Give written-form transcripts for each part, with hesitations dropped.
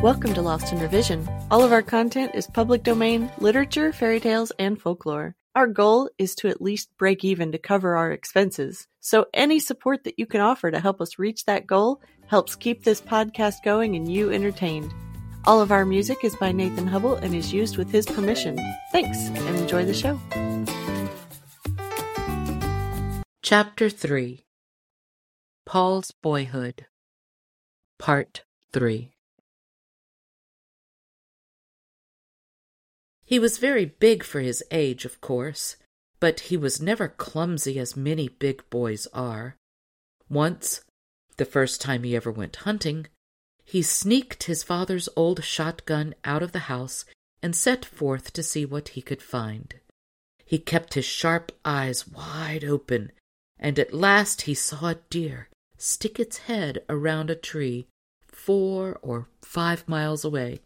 Welcome to Lost in Revision. All of our content is public domain, literature, fairy tales, and folklore. Our goal is to at least break even to cover our expenses, so any support that you can offer to help us reach that goal helps keep this podcast going and you entertained. All of our music is by Nathan Hubble and is used with his permission. Thanks, and enjoy the show. Chapter 3, Paul's Boyhood, Part 3. He was very big for his age, of course, but he was never clumsy as many big boys are. Once, the first time he ever went hunting, he sneaked his father's old shotgun out of the house and set forth to see what he could find. He kept his sharp eyes wide open, and at last he saw a deer stick its head around a tree 4 or 5 miles away.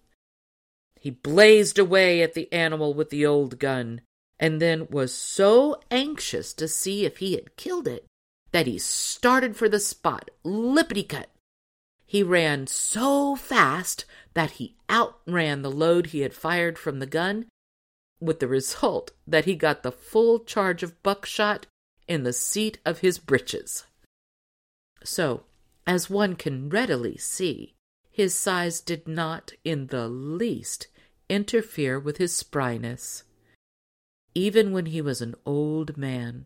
He blazed away at the animal with the old gun, and then was so anxious to see if he had killed it that he started for the spot, lippity-cut. He ran so fast that he outran the load he had fired from the gun, with the result that he got the full charge of buckshot in the seat of his breeches. So, as one can readily see, his size did not in the least interfere with his spryness. Even when he was an old man,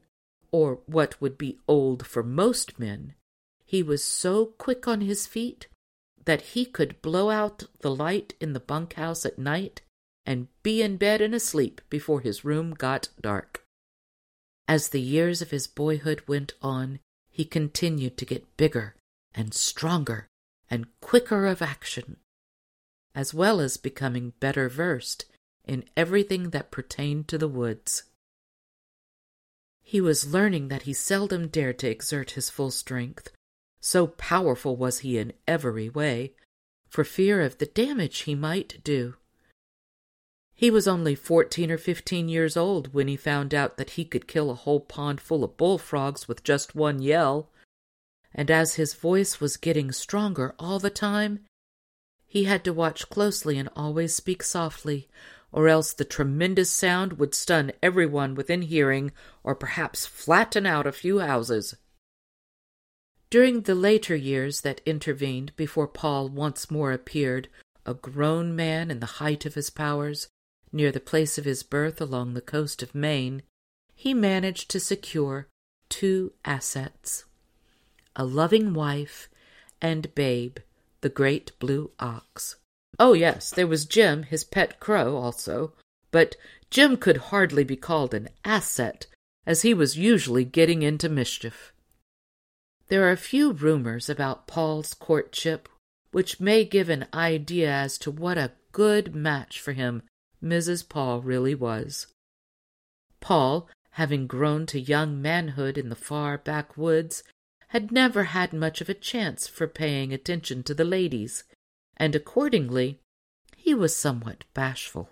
or what would be old for most men, he was so quick on his feet that he could blow out the light in the bunkhouse at night and be in bed and asleep before his room got dark. As the years of his boyhood went on, he continued to get bigger and stronger and quicker of action, as well as becoming better versed in everything that pertained to the woods. He was learning that he seldom dared to exert his full strength, so powerful was he in every way, for fear of the damage he might do. He was only 14 or 15 years old when he found out that he could kill a whole pond full of bullfrogs with just one yell, and as his voice was getting stronger all the time, he had to watch closely and always speak softly, or else the tremendous sound would stun everyone within hearing, or perhaps flatten out a few houses. During the later years that intervened before Paul once more appeared, a grown man in the height of his powers, near the place of his birth along the coast of Maine, he managed to secure 2 assets. A loving wife, and Babe, the great blue ox. Oh, yes, there was Jim, his pet crow, also, but Jim could hardly be called an asset, as he was usually getting into mischief. There are few rumors about Paul's courtship, which may give an idea as to what a good match for him Mrs. Paul really was. Paul, having grown to young manhood in the far backwoods, had never had much of a chance for paying attention to the ladies, and accordingly he was somewhat bashful.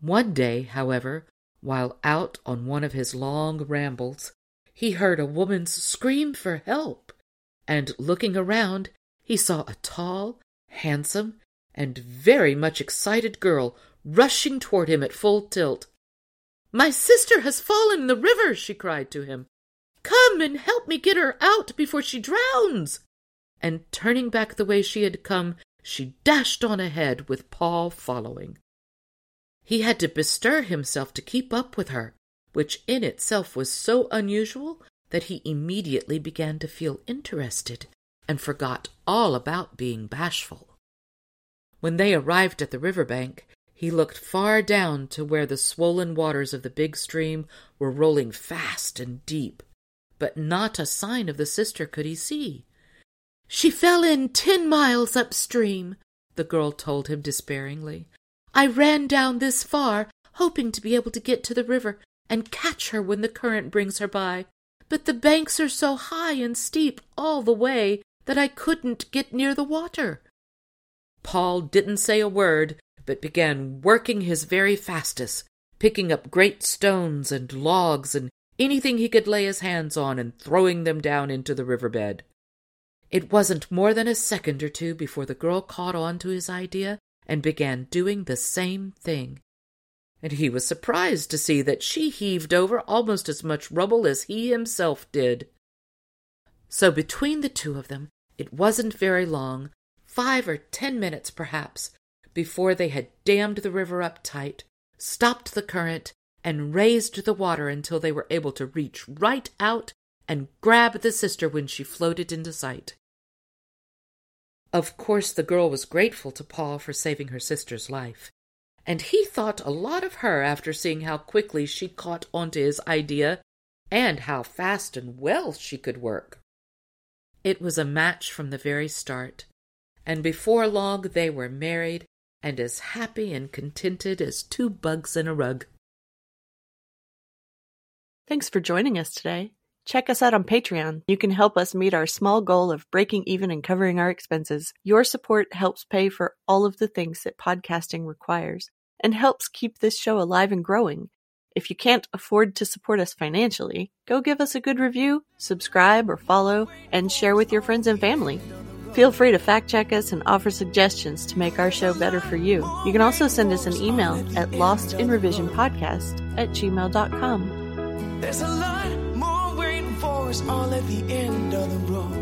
One day, however, while out on one of his long rambles, he heard a woman's scream for help, and looking around, he saw a tall, handsome, and very much excited girl rushing toward him at full tilt. "My sister has fallen in the river," she cried to him. "Come and help me get her out before she drowns!" And turning back the way she had come, she dashed on ahead with Paul following. He had to bestir himself to keep up with her, which in itself was so unusual that he immediately began to feel interested and forgot all about being bashful. When they arrived at the riverbank, he looked far down to where the swollen waters of the big stream were rolling fast and deep. But not a sign of the sister could he see. "She fell in 10 miles upstream," the girl told him despairingly. "I ran down this far, hoping to be able to get to the river and catch her when the current brings her by, but the banks are so high and steep all the way that I couldn't get near the water." Paul didn't say a word, but began working his very fastest, picking up great stones and logs and anything he could lay his hands on and throwing them down into the riverbed. It wasn't more than a second or two before the girl caught on to his idea and began doing the same thing. And he was surprised to see that she heaved over almost as much rubble as he himself did. So between the two of them, it wasn't very long, 5 or 10 minutes perhaps, before they had dammed the river up tight, stopped the current, and raised the water until they were able to reach right out and grab the sister when she floated into sight. Of course, the girl was grateful to Paul for saving her sister's life, and he thought a lot of her after seeing how quickly she caught onto his idea and how fast and well she could work. It was a match from the very start, and before long they were married and as happy and contented as two bugs in a rug. Thanks for joining us today. Check us out on Patreon. You can help us meet our small goal of breaking even and covering our expenses. Your support helps pay for all of the things that podcasting requires and helps keep this show alive and growing. If you can't afford to support us financially, go give us a good review, subscribe or follow, and share with your friends and family. Feel free to fact check us and offer suggestions to make our show better for you. You can also send us an email at lostinrevisionpodcast@gmail.com. There's a lot more waiting for us all at the end of the road.